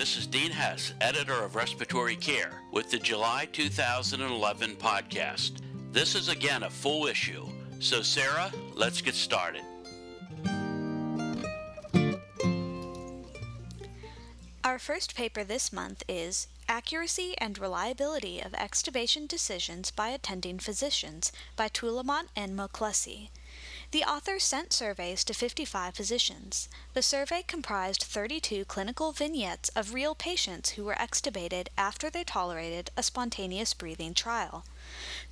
This is Dean Hess, editor of Respiratory Care, with the July 2011 podcast. This is again a full issue. So Sarah, let's get started. Our first paper this month is Accuracy and Reliability of Extubation Decisions by Attending Physicians by Tulemont and Moclesi. The author sent surveys to 55 physicians. The survey comprised 32 clinical vignettes of real patients who were extubated after they tolerated a spontaneous breathing trial.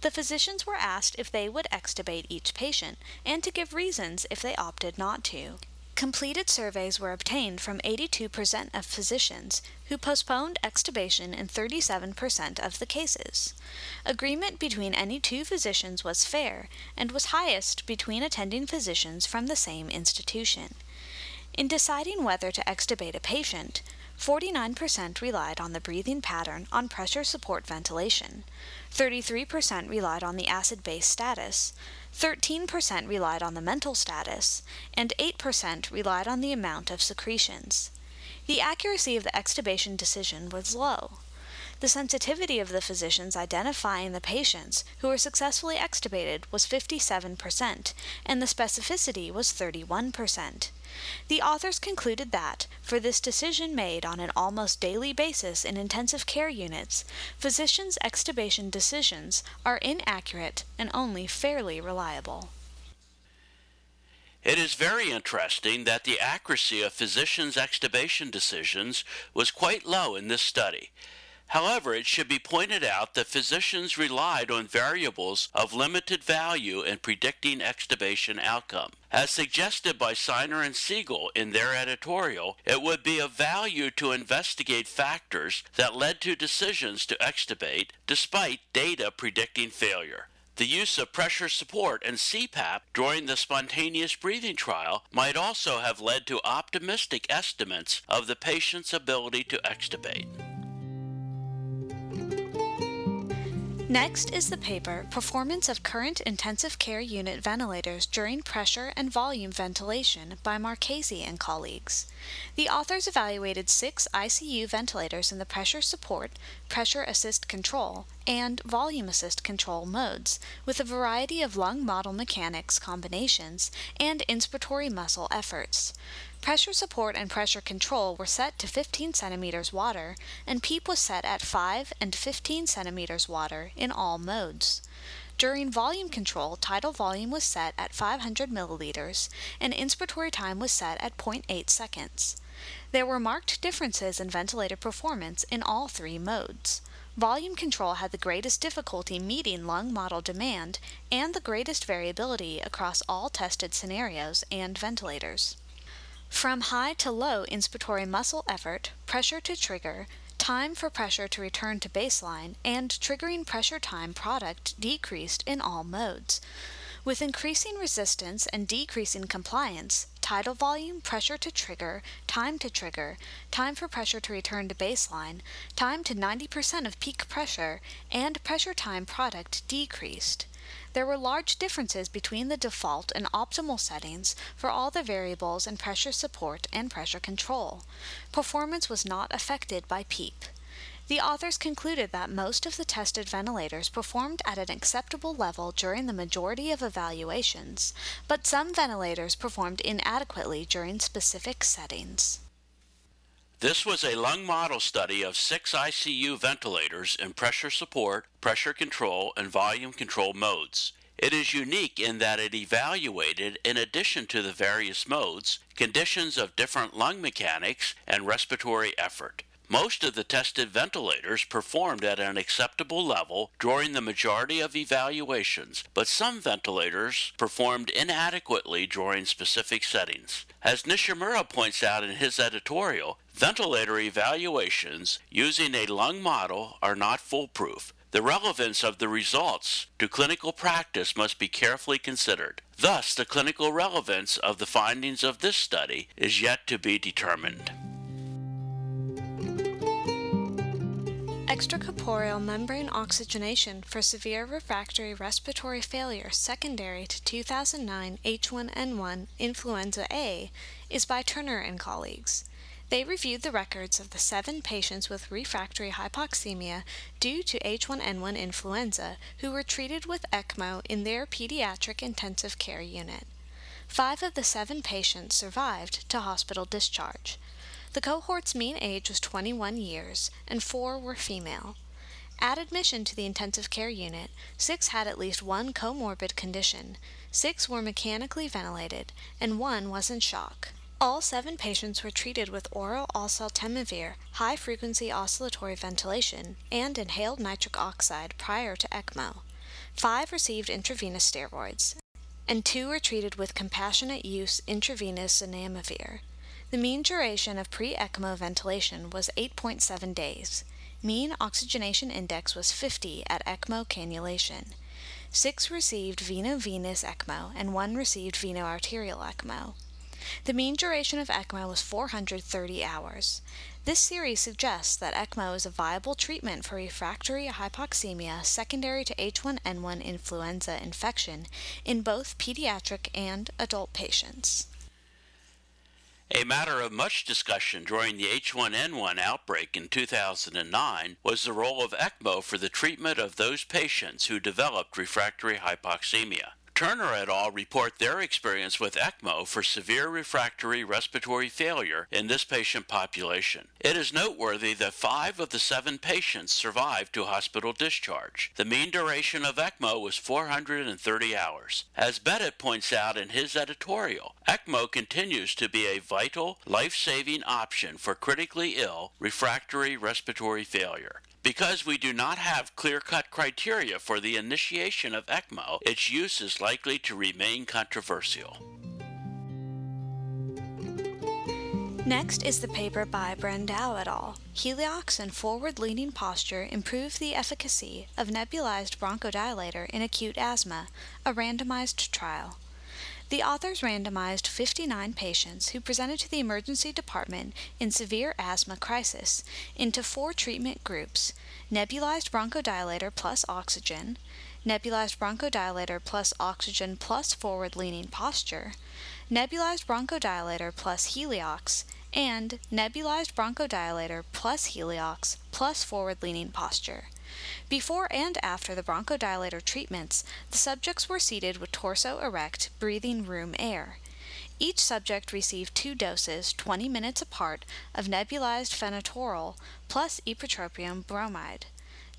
The physicians were asked if they would extubate each patient and to give reasons if they opted not to. Completed surveys were obtained from 82% of physicians, who postponed extubation in 37% of the cases. Agreement between any two physicians was fair and was highest between attending physicians from the same institution. In deciding whether to extubate a patient, 49% relied on the breathing pattern on pressure support ventilation, 33% relied on the acid-base status, 13% relied on the mental status, and 8% relied on the amount of secretions. The accuracy of the extubation decision was low. The sensitivity of the physicians identifying the patients who were successfully extubated was 57%, and the specificity was 31%. The authors concluded that, for this decision made on an almost daily basis in intensive care units, physicians' extubation decisions are inaccurate and only fairly reliable. It is very interesting that the accuracy of physicians' extubation decisions was quite low in this study. However, it should be pointed out that physicians relied on variables of limited value in predicting extubation outcome. As suggested by Siner and Siegel in their editorial, it would be of value to investigate factors that led to decisions to extubate despite data predicting failure. The use of pressure support and CPAP during the spontaneous breathing trial might also have led to optimistic estimates of the patient's ability to extubate. Next is the paper, Performance of Current Intensive Care Unit Ventilators During Pressure and Volume Ventilation by Marchese and colleagues. The authors evaluated 6 ICU ventilators in the pressure support, pressure assist control, and volume assist control modes, with a variety of lung model mechanics combinations and inspiratory muscle efforts. Pressure support and pressure control were set to 15 centimeters water, and PEEP was set at 5 and 15 centimeters water in all modes. During volume control, tidal volume was set at 500 milliliters, and inspiratory time was set at 0.8 seconds. There were marked differences in ventilator performance in all 3 modes. Volume control had the greatest difficulty meeting lung model demand and the greatest variability across all tested scenarios and ventilators. From high to low inspiratory muscle effort, pressure to trigger, time for pressure to return to baseline, and triggering pressure time product decreased in all modes. With increasing resistance and decreasing compliance, tidal volume, pressure to trigger, time for pressure to return to baseline, time to 90% of peak pressure, and pressure time product decreased. There were large differences between the default and optimal settings for all the variables in pressure support and pressure control. Performance was not affected by PEEP. The authors concluded that most of the tested ventilators performed at an acceptable level during the majority of evaluations, but some ventilators performed inadequately during specific settings. This was a lung model study of 6 ICU ventilators in pressure support, pressure control, and volume control modes. It is unique in that it evaluated, in addition to the various modes, conditions of different lung mechanics and respiratory effort. Most of the tested ventilators performed at an acceptable level during the majority of evaluations, but some ventilators performed inadequately during specific settings. As Nishimura points out in his editorial, ventilator evaluations using a lung model are not foolproof. The relevance of the results to clinical practice must be carefully considered. Thus, the clinical relevance of the findings of this study is yet to be determined. Extracorporeal membrane oxygenation for severe refractory respiratory failure secondary to 2009 H1N1 influenza A is by Turner and colleagues. They reviewed the records of the 7 patients with refractory hypoxemia due to H1N1 influenza who were treated with ECMO in their pediatric intensive care unit. 5 of the 7 patients survived to hospital discharge. The cohort's mean age was 21 years, and 4 were female. At admission to the intensive care unit, 6 had at least one comorbid condition, 6 were mechanically ventilated, and 1 was in shock. All 7 patients were treated with oral oseltamivir, high-frequency oscillatory ventilation, and inhaled nitric oxide prior to ECMO. 5 received intravenous steroids, and 2 were treated with compassionate use intravenous zanamivir. The mean duration of pre-ECMO ventilation was 8.7 days. Mean oxygenation index was 50 at ECMO cannulation. 6 received veno-venous ECMO and 1 received veno-arterial ECMO. The mean duration of ECMO was 430 hours. This series suggests that ECMO is a viable treatment for refractory hypoxemia secondary to H1N1 influenza infection in both pediatric and adult patients. A matter of much discussion during the H1N1 outbreak in 2009 was the role of ECMO for the treatment of those patients who developed refractory hypoxemia. Turner et al. Report their experience with ECMO for severe refractory respiratory failure in this patient population. It is noteworthy that 5 of the 7 patients survived to hospital discharge. The mean duration of ECMO was 430 hours. As Bennett points out in his editorial, ECMO continues to be a vital, life-saving option for critically ill refractory respiratory failure. Because we do not have clear-cut criteria for the initiation of ECMO, its use is likely to remain controversial. Next is the paper by Brandao et al. Heliox and forward-leaning posture improve the efficacy of nebulized bronchodilator in acute asthma, a randomized trial. The authors randomized 59 patients who presented to the emergency department in severe asthma crisis into 4 treatment groups: nebulized bronchodilator plus oxygen, nebulized bronchodilator plus oxygen plus forward-leaning posture, nebulized bronchodilator plus Heliox, and nebulized bronchodilator plus Heliox plus forward-leaning posture. Before and after the bronchodilator treatments, the subjects were seated with torso erect, breathing room air. Each subject received 2 doses, 20 minutes apart, of nebulized fenoterol plus ipratropium bromide.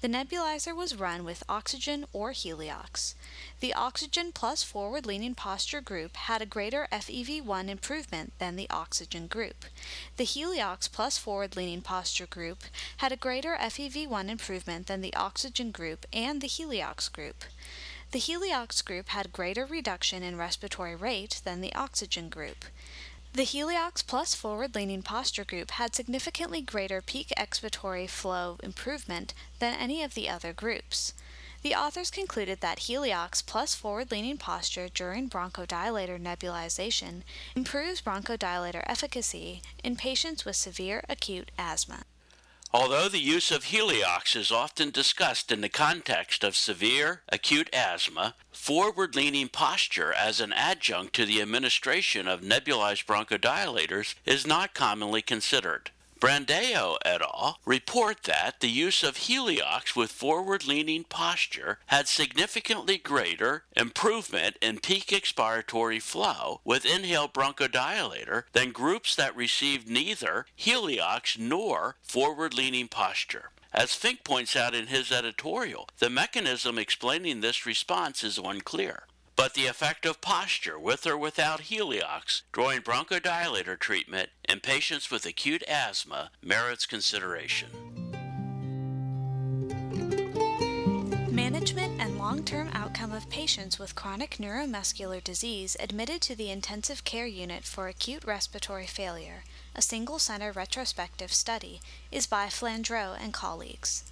The nebulizer was run with oxygen or Heliox. The oxygen plus forward-leaning posture group had a greater FEV1 improvement than the oxygen group. The Heliox plus forward-leaning posture group had a greater FEV1 improvement than the oxygen group and the Heliox group. The Heliox group had greater reduction in respiratory rate than the oxygen group. The Heliox plus forward-leaning posture group had significantly greater peak expiratory flow improvement than any of the other groups. The authors concluded that Heliox plus forward-leaning posture during bronchodilator nebulization improves bronchodilator efficacy in patients with severe acute asthma. Although the use of Heliox is often discussed in the context of severe acute asthma, forward-leaning posture as an adjunct to the administration of nebulized bronchodilators is not commonly considered. Brandao et al. Report that the use of Heliox with forward-leaning posture had significantly greater improvement in peak expiratory flow with inhaled bronchodilator than groups that received neither Heliox nor forward-leaning posture. As Fink points out in his editorial, the mechanism explaining this response is unclear. But the effect of posture with or without Heliox during bronchodilator treatment in patients with acute asthma merits consideration. Management and long-term outcome of patients with chronic neuromuscular disease admitted to the intensive care unit for acute respiratory failure, a single-center retrospective study, is by Flandreau and colleagues.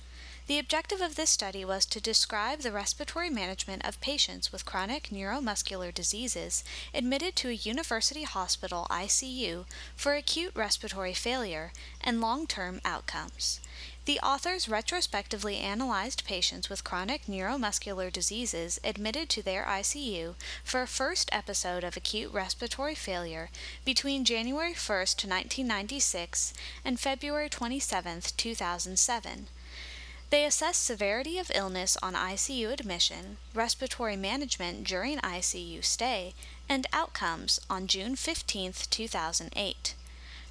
The objective of this study was to describe the respiratory management of patients with chronic neuromuscular diseases admitted to a university hospital ICU for acute respiratory failure and long-term outcomes. The authors retrospectively analyzed patients with chronic neuromuscular diseases admitted to their ICU for a first episode of acute respiratory failure between January 1, 1996 and February 27, 2007. They assessed severity of illness on ICU admission, respiratory management during ICU stay, and outcomes on June 15, 2008.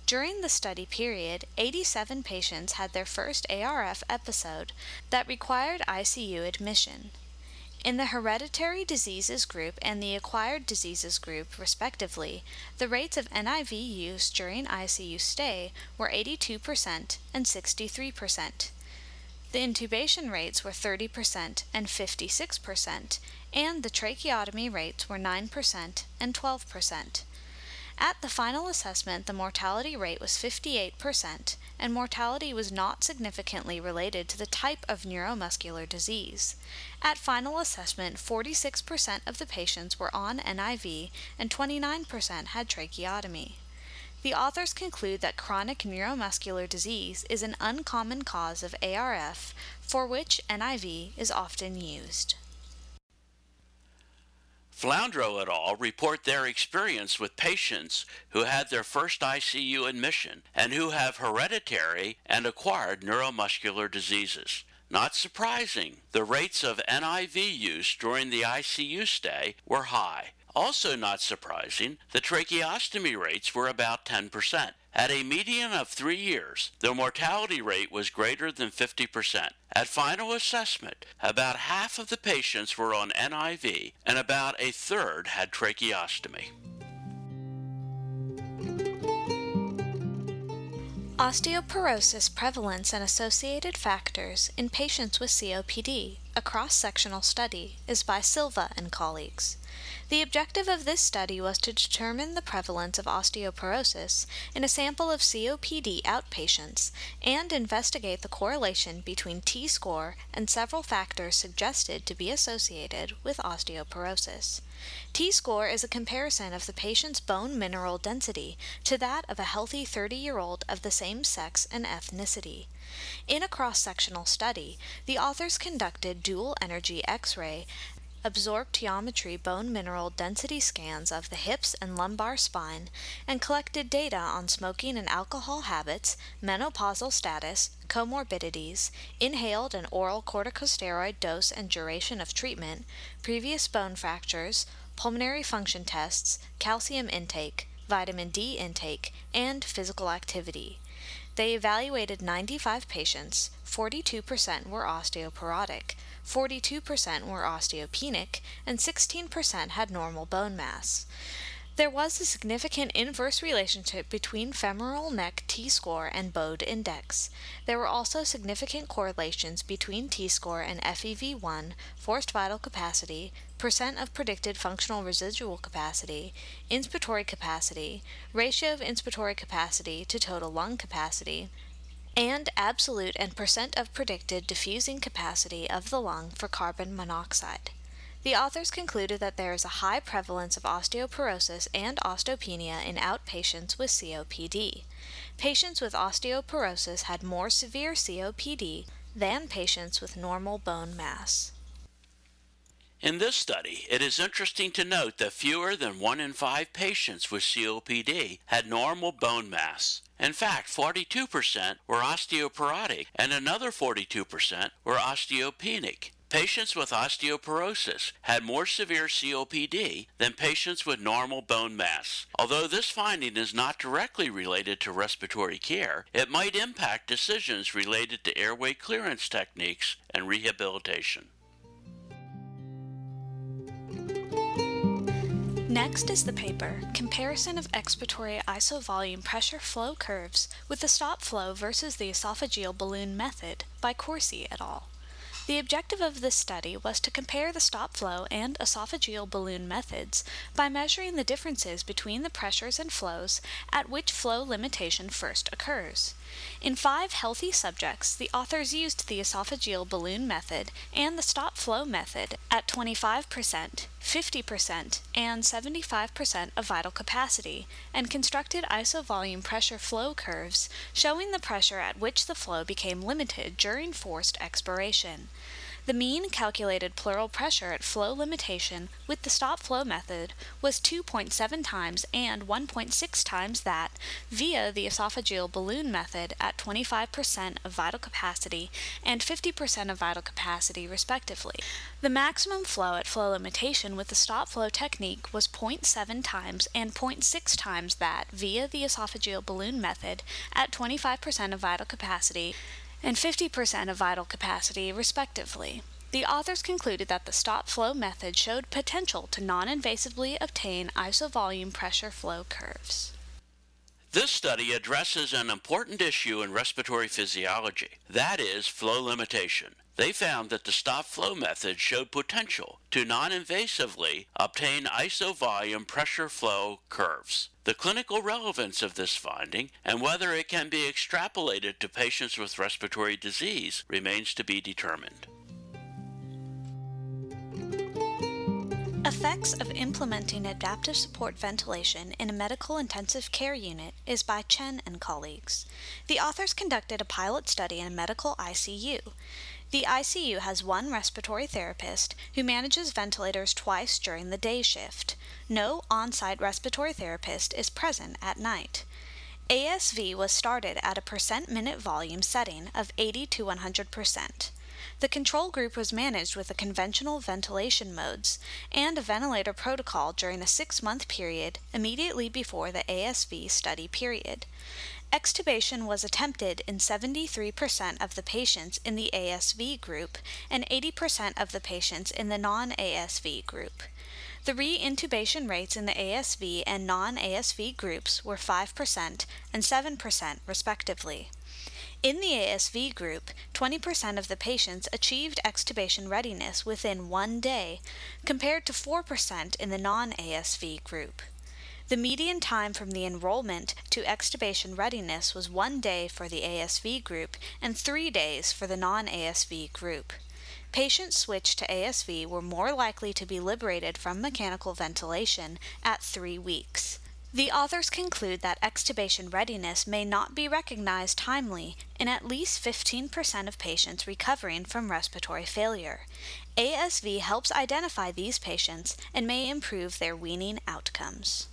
During the study period, 87 patients had their first ARF episode that required ICU admission. In the hereditary diseases group and the acquired diseases group, respectively, the rates of NIV use during ICU stay were 82% and 63%. The intubation rates were 30% and 56%, and the tracheotomy rates were 9% and 12%. At the final assessment, the mortality rate was 58%, and mortality was not significantly related to the type of neuromuscular disease. At final assessment, 46% of the patients were on NIV and 29% had tracheotomy. The authors conclude that chronic neuromuscular disease is an uncommon cause of ARF, for which NIV is often used. Floundrow et al. Report their experience with patients who had their first ICU admission and who have hereditary and acquired neuromuscular diseases. Not surprising, the rates of NIV use during the ICU stay were high. Also not surprising, the tracheostomy rates were about 10%. At a median of 3 years, the mortality rate was greater than 50%. At final assessment, about half of the patients were on NIV and about a third had tracheostomy. Osteoporosis prevalence and associated factors in patients with COPD, a cross-sectional study, is by Silva and colleagues. The objective of this study was to determine the prevalence of osteoporosis in a sample of COPD outpatients and investigate the correlation between T-score and several factors suggested to be associated with osteoporosis. T-score is a comparison of the patient's bone mineral density to that of a healthy 30-year-old of the same sex and ethnicity. In a cross-sectional study, the authors conducted dual energy X-ray absorptiometry bone mineral density scans of the hips and lumbar spine, and collected data on smoking and alcohol habits, menopausal status, comorbidities, inhaled and oral corticosteroid dose and duration of treatment, previous bone fractures, pulmonary function tests, calcium intake, vitamin D intake, and physical activity. They evaluated 95 patients. 42% were osteoporotic, 42% were osteopenic, and 16% had normal bone mass. There was a significant inverse relationship between femoral neck T-score and Bode index. There were also significant correlations between T-score and FEV1, forced vital capacity, percent of predicted functional residual capacity, inspiratory capacity, ratio of inspiratory capacity to total lung capacity, and absolute and percent of predicted diffusing capacity of the lung for carbon monoxide. The authors concluded that there is a high prevalence of osteoporosis and osteopenia in outpatients with COPD. Patients with osteoporosis had more severe COPD than patients with normal bone mass. In this study, it is interesting to note that fewer than 1 in 5 patients with COPD had normal bone mass. In fact, 42% were osteoporotic and another 42% were osteopenic. Patients with osteoporosis had more severe COPD than patients with normal bone mass. Although this finding is not directly related to respiratory care, it might impact decisions related to airway clearance techniques and rehabilitation. Next is the paper, Comparison of Expiratory Isovolume Pressure Flow Curves with the Stop Flow versus the Esophageal Balloon Method by Corsi et al. The objective of this study was to compare the stop flow and esophageal balloon methods by measuring the differences between the pressures and flows at which flow limitation first occurs. In 5 healthy subjects, the authors used the esophageal balloon method and the stop flow method at 25%, 50%, and 75% of vital capacity, and constructed isovolume pressure flow curves showing the pressure at which the flow became limited during forced expiration. The mean calculated pleural pressure at flow limitation with the stop flow method was 2.7 times and 1.6 times that via the esophageal balloon method at 25% of vital capacity and 50% of vital capacity respectively. The maximum flow at flow limitation with the stop flow technique was 0.7 times and 0.6 times that via the esophageal balloon method at 25% of vital capacity and 50% of vital capacity, respectively. The authors concluded that the stop-flow method showed potential to non-invasively obtain isovolume pressure flow curves. This study addresses an important issue in respiratory physiology, that is, flow limitation. They found that the stop-flow method showed potential to non-invasively obtain isovolume pressure flow curves. The clinical relevance of this finding and whether it can be extrapolated to patients with respiratory disease remains to be determined. Effects of implementing adaptive support ventilation in a medical intensive care unit is by Chen and colleagues. The authors conducted a pilot study in a medical ICU. The ICU has one respiratory therapist who manages ventilators twice during the day shift. No on-site respiratory therapist is present at night. ASV was started at a percent minute volume setting of 80 to 100%. The control group was managed with the conventional ventilation modes and a ventilator protocol during a 6-month period immediately before the ASV study period. Extubation was attempted in 73% of the patients in the ASV group and 80% of the patients in the non-ASV group. The re-intubation rates in the ASV and non-ASV groups were 5% and 7% respectively. In the ASV group, 20% of the patients achieved extubation readiness within 1 day, compared to 4% in the non-ASV group. The median time from the enrollment to extubation readiness was 1 day for the ASV group and 3 days for the non-ASV group. Patients switched to ASV were more likely to be liberated from mechanical ventilation at 3 weeks. The authors conclude that extubation readiness may not be recognized timely in at least 15% of patients recovering from respiratory failure. ASV helps identify these patients and may improve their weaning outcomes.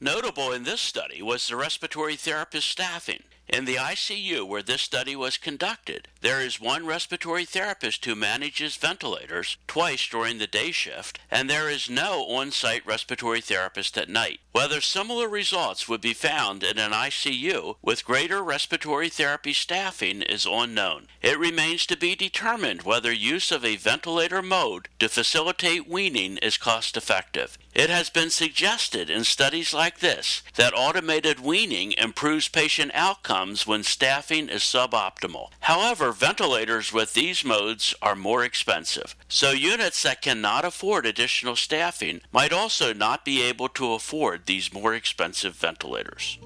Notable in this study was the respiratory therapist staffing. In the ICU where this study was conducted, there is one respiratory therapist who manages ventilators twice during the day shift, and there is no on-site respiratory therapist at night. Whether similar results would be found in an ICU with greater respiratory therapy staffing is unknown. It remains to be determined whether use of a ventilator mode to facilitate weaning is cost-effective. It has been suggested in studies like this that automated weaning improves patient outcomes when staffing is suboptimal. However, ventilators with these modes are more expensive, so units that cannot afford additional staffing might also not be able to afford these more expensive ventilators.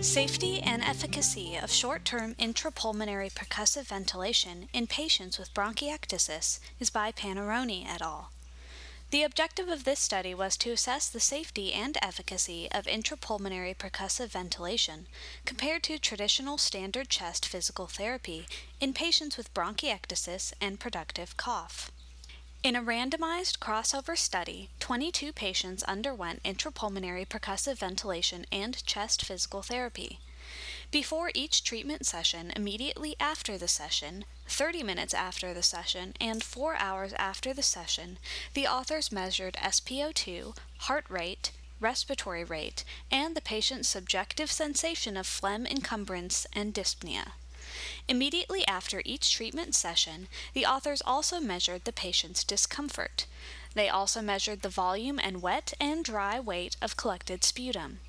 Safety and efficacy of short-term intrapulmonary percussive ventilation in patients with bronchiectasis is by Paneroni et al. The objective of this study was to assess the safety and efficacy of intrapulmonary percussive ventilation compared to traditional standard chest physical therapy in patients with bronchiectasis and productive cough. In a randomized crossover study, 22 patients underwent intrapulmonary percussive ventilation and chest physical therapy. Before each treatment session, immediately after the session, 30 minutes after the session, and 4 hours after the session, the authors measured SpO2, heart rate, respiratory rate, and the patient's subjective sensation of phlegm encumbrance and dyspnea. Immediately after each treatment session, the authors also measured the patient's discomfort. They also measured the volume and wet and dry weight of collected sputum.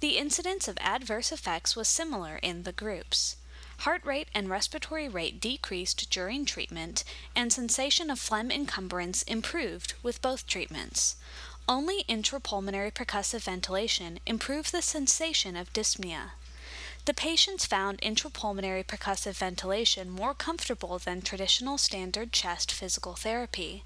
The incidence of adverse effects was similar in the groups. Heart rate and respiratory rate decreased during treatment, and sensation of phlegm encumbrance improved with both treatments. Only intrapulmonary percussive ventilation improved the sensation of dyspnea. the patients found intrapulmonary percussive ventilation more comfortable than traditional standard chest physical therapy.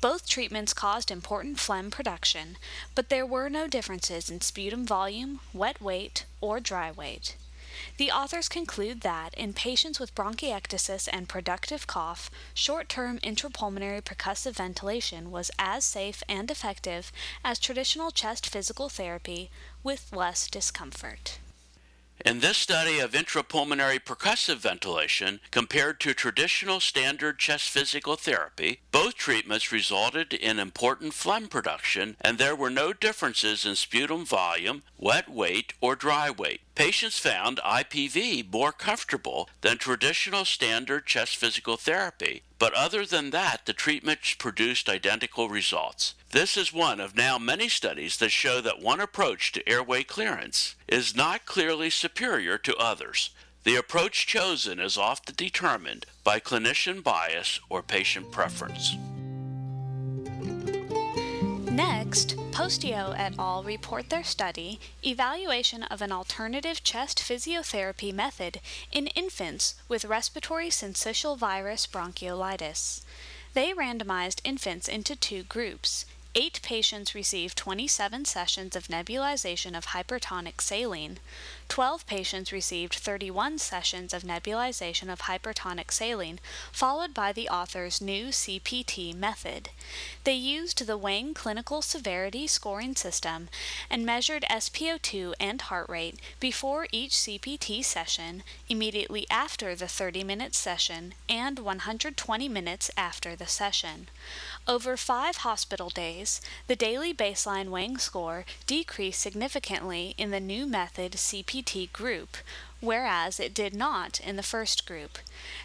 Both treatments caused important phlegm production, but there were no differences in sputum volume, wet weight, or dry weight. The authors conclude that, in patients with bronchiectasis and productive cough, short-term intrapulmonary percussive ventilation was as safe and effective as traditional chest physical therapy with less discomfort. In this study of intrapulmonary percussive ventilation compared to traditional standard chest physical therapy, both treatments resulted in important phlegm production, and there were no differences in sputum volume, wet weight, or dry weight. Patients found IPV more comfortable than traditional standard chest physical therapy, but other than that, the treatments produced identical results. This is one of now many studies that show that one approach to airway clearance is not clearly superior to others. The approach chosen is often determined by clinician bias or patient preference. Next, Postio et al. Report their study, Evaluation of an Alternative Chest Physiotherapy Method in Infants with Respiratory Syncytial Virus Bronchiolitis. They randomized infants into two groups. 8 patients received 27 sessions of nebulization of hypertonic saline. 12 patients received 31 sessions of nebulization of hypertonic saline, followed by the author's new CPT method. They used the Wang Clinical Severity Scoring System and measured SpO2 and heart rate before each CPT session, immediately after the 30-minute session, and 120 minutes after the session. Over 5 hospital days, the daily baseline Wang score decreased significantly in the new method CPT group, whereas it did not in the first group.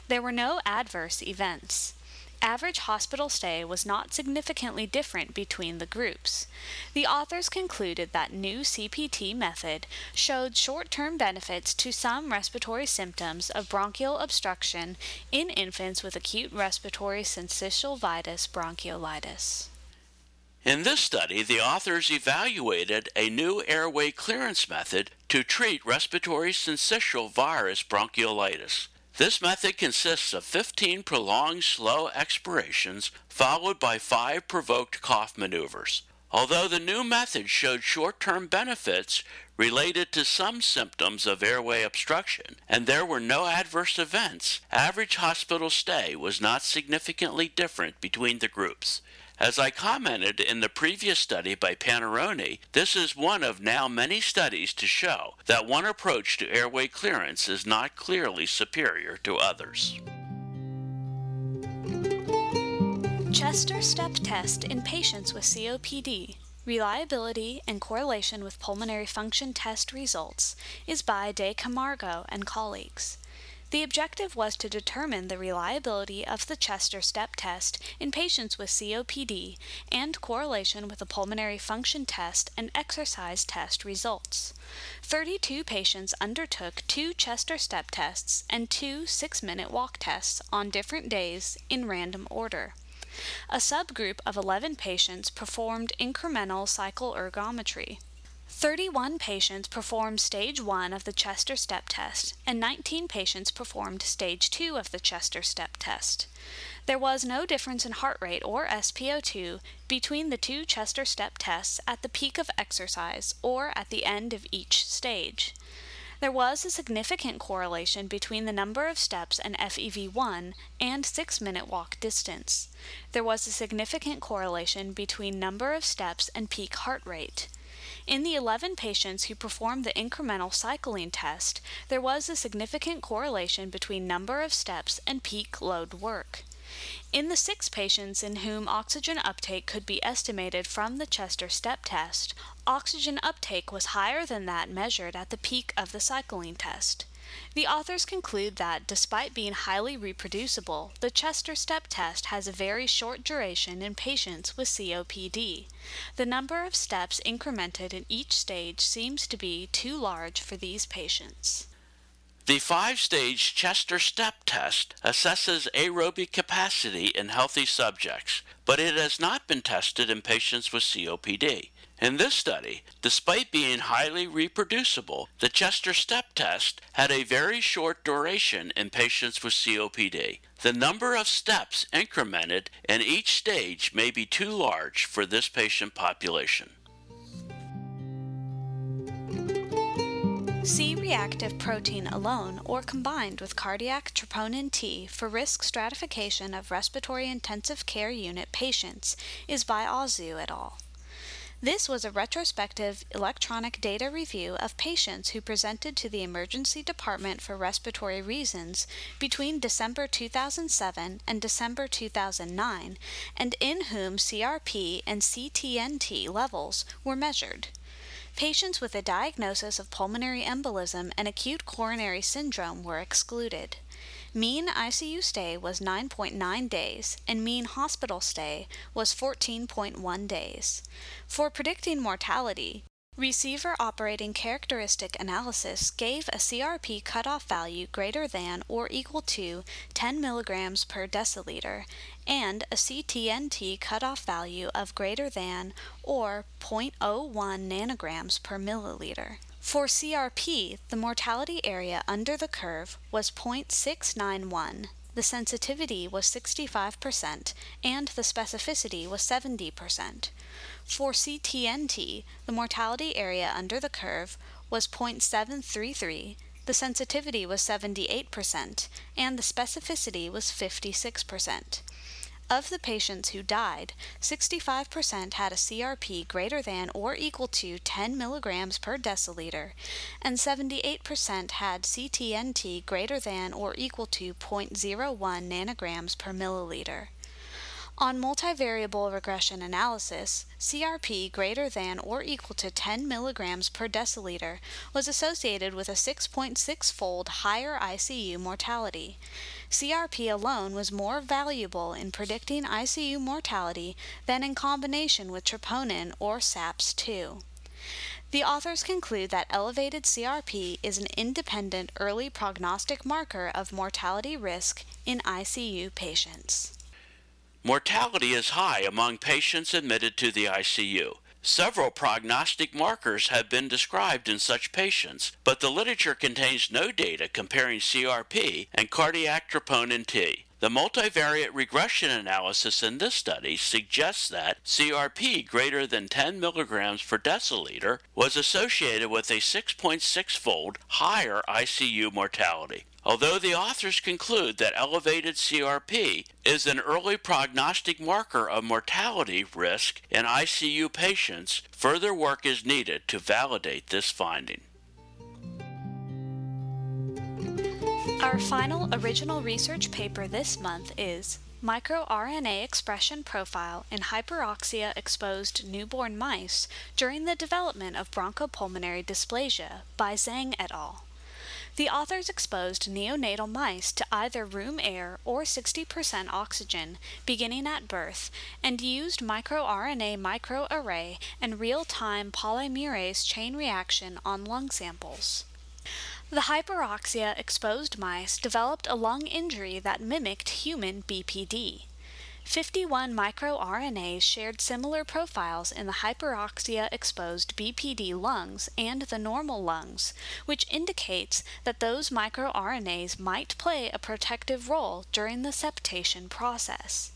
There were no adverse events. Average hospital stay was not significantly different between the groups. The authors concluded that new CPT method showed short-term benefits to some respiratory symptoms of bronchial obstruction in infants with acute respiratory syncytial virus bronchiolitis. In this study, the authors evaluated a new airway clearance method to treat respiratory syncytial virus bronchiolitis. This method consists of 15 prolonged slow expirations followed by 5 provoked cough maneuvers. Although the new method showed short-term benefits related to some symptoms of airway obstruction, and there were no adverse events, average hospital stay was not significantly different between the groups. As I commented in the previous study by Paneroni, this is one of now many studies to show that one approach to airway clearance is not clearly superior to others. Chester Step Test in Patients with COPD, Reliability and Correlation with Pulmonary Function Test Results, is by De Camargo and colleagues. The objective was to determine the reliability of the Chester Step Test in patients with COPD and correlation with the pulmonary function test and exercise test results. 32 patients undertook 2 Chester Step Tests and 2 six-minute walk tests on different days in random order. A subgroup of 11 patients performed incremental cycle ergometry. 31 patients performed Stage 1 of the Chester Step Test, and 19 patients performed Stage 2 of the Chester Step Test. There was no difference in heart rate or SpO2 between the 2 Chester Step Tests at the peak of exercise or at the end of each stage. There was a significant correlation between the number of steps and FEV1 and 6-minute walk distance. There was a significant correlation between number of steps and peak heart rate. In the 11 patients who performed the incremental cycling test, there was a significant correlation between number of steps and peak load work. In the 6 patients in whom oxygen uptake could be estimated from the Chester Step Test, oxygen uptake was higher than that measured at the peak of the cycling test. The authors conclude that, despite being highly reproducible, the Chester Step Test has a very short duration in patients with COPD. The number of steps incremented in each stage seems to be too large for these patients. The 5-stage Chester Step Test assesses aerobic capacity in healthy subjects, but it has not been tested in patients with COPD. In this study, despite being highly reproducible, the Chester step test had a very short duration in patients with COPD. The number of steps incremented in each stage may be too large for this patient population. C-reactive protein alone or combined with cardiac troponin T for risk stratification of respiratory intensive care unit patients is by Ozu et al. This was a retrospective electronic data review of patients who presented to the emergency department for respiratory reasons between December 2007 and December 2009, and in whom CRP and CTNT levels were measured. Patients with a diagnosis of pulmonary embolism and acute coronary syndrome were excluded. Mean ICU stay was 9.9 days, and mean hospital stay was 14.1 days. For predicting mortality, receiver operating characteristic analysis gave a CRP cutoff value greater than or equal to 10 mg per deciliter and a CTNT cutoff value of greater than or 0.01 nanograms per milliliter. For CRP, the mortality area under the curve was 0.691. The sensitivity was 65% and the specificity was 70%. For CTNT, the mortality area under the curve was 0.733, the sensitivity was 78%, and the specificity was 56%. Of the patients who died, 65% had a CRP greater than or equal to 10 mg per deciliter, and 78% had CTNT greater than or equal to 0.01 nanograms per milliliter. On multivariable regression analysis, CRP greater than or equal to 10 mg per deciliter was associated with a 6.6-fold higher ICU mortality. CRP alone was more valuable in predicting ICU mortality than in combination with troponin or SAPS-2. The authors conclude that elevated CRP is an independent early prognostic marker of mortality risk in ICU patients. Mortality is high among patients admitted to the ICU. Several prognostic markers have been described in such patients, but the literature contains no data comparing CRP and cardiac troponin T. The multivariate regression analysis in this study suggests that CRP greater than 10 mg per deciliter was associated with a 6.6-fold higher ICU mortality. Although the authors conclude that elevated CRP is an early prognostic marker of mortality risk in ICU patients, further work is needed to validate this finding. Our final original research paper this month is microRNA expression profile in hyperoxia-exposed newborn mice during the development of bronchopulmonary dysplasia by Zhang et al. The authors exposed neonatal mice to either room air or 60% oxygen beginning at birth and used microRNA microarray and real-time polymerase chain reaction on lung samples. The hyperoxia-exposed mice developed a lung injury that mimicked human BPD. 51 microRNAs shared similar profiles in the hyperoxia-exposed BPD lungs and the normal lungs, which indicates that those microRNAs might play a protective role during the septation process.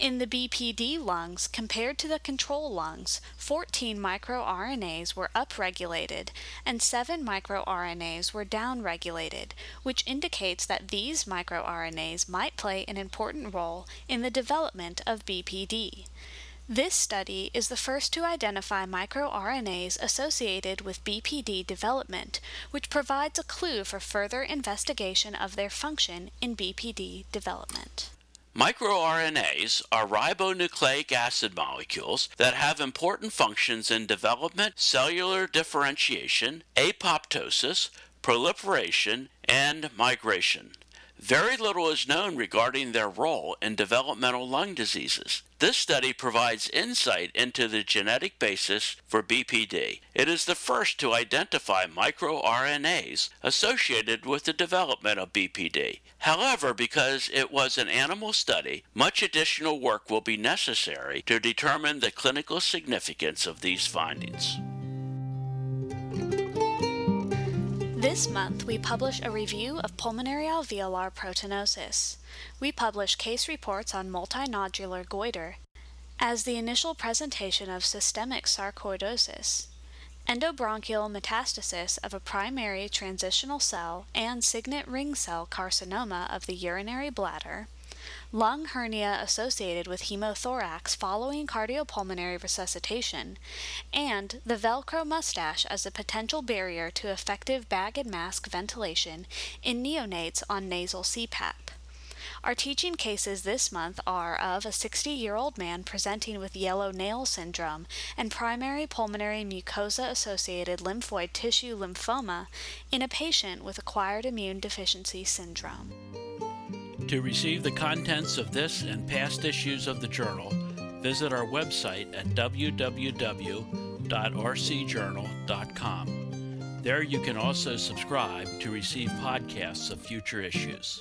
In the BPD lungs, compared to the control lungs, 14 microRNAs were upregulated and 7 microRNAs were downregulated, which indicates that these microRNAs might play an important role in the development of BPD. This study is the first to identify microRNAs associated with BPD development, which provides a clue for further investigation of their function in BPD development. MicroRNAs are ribonucleic acid molecules that have important functions in development, cellular differentiation, apoptosis, proliferation, and migration. Very little is known regarding their role in developmental lung diseases. This study provides insight into the genetic basis for BPD. It is the first to identify microRNAs associated with the development of BPD. However, because it was an animal study, much additional work will be necessary to determine the clinical significance of these findings. This month, we publish a review of pulmonary alveolar proteinosis. We publish case reports on multinodular goiter as the initial presentation of systemic sarcoidosis, endobronchial metastasis of a primary transitional cell and signet ring cell carcinoma of the urinary bladder, lung hernia associated with hemothorax following cardiopulmonary resuscitation, and the Velcro mustache as a potential barrier to effective bag and mask ventilation in neonates on nasal CPAP. Our teaching cases this month are of a 60-year-old man presenting with yellow nail syndrome and primary pulmonary mucosa-associated lymphoid tissue lymphoma in a patient with acquired immune deficiency syndrome. To receive the contents of this and past issues of the journal, visit our website at www.rcjournal.com. There you can also subscribe to receive podcasts of future issues.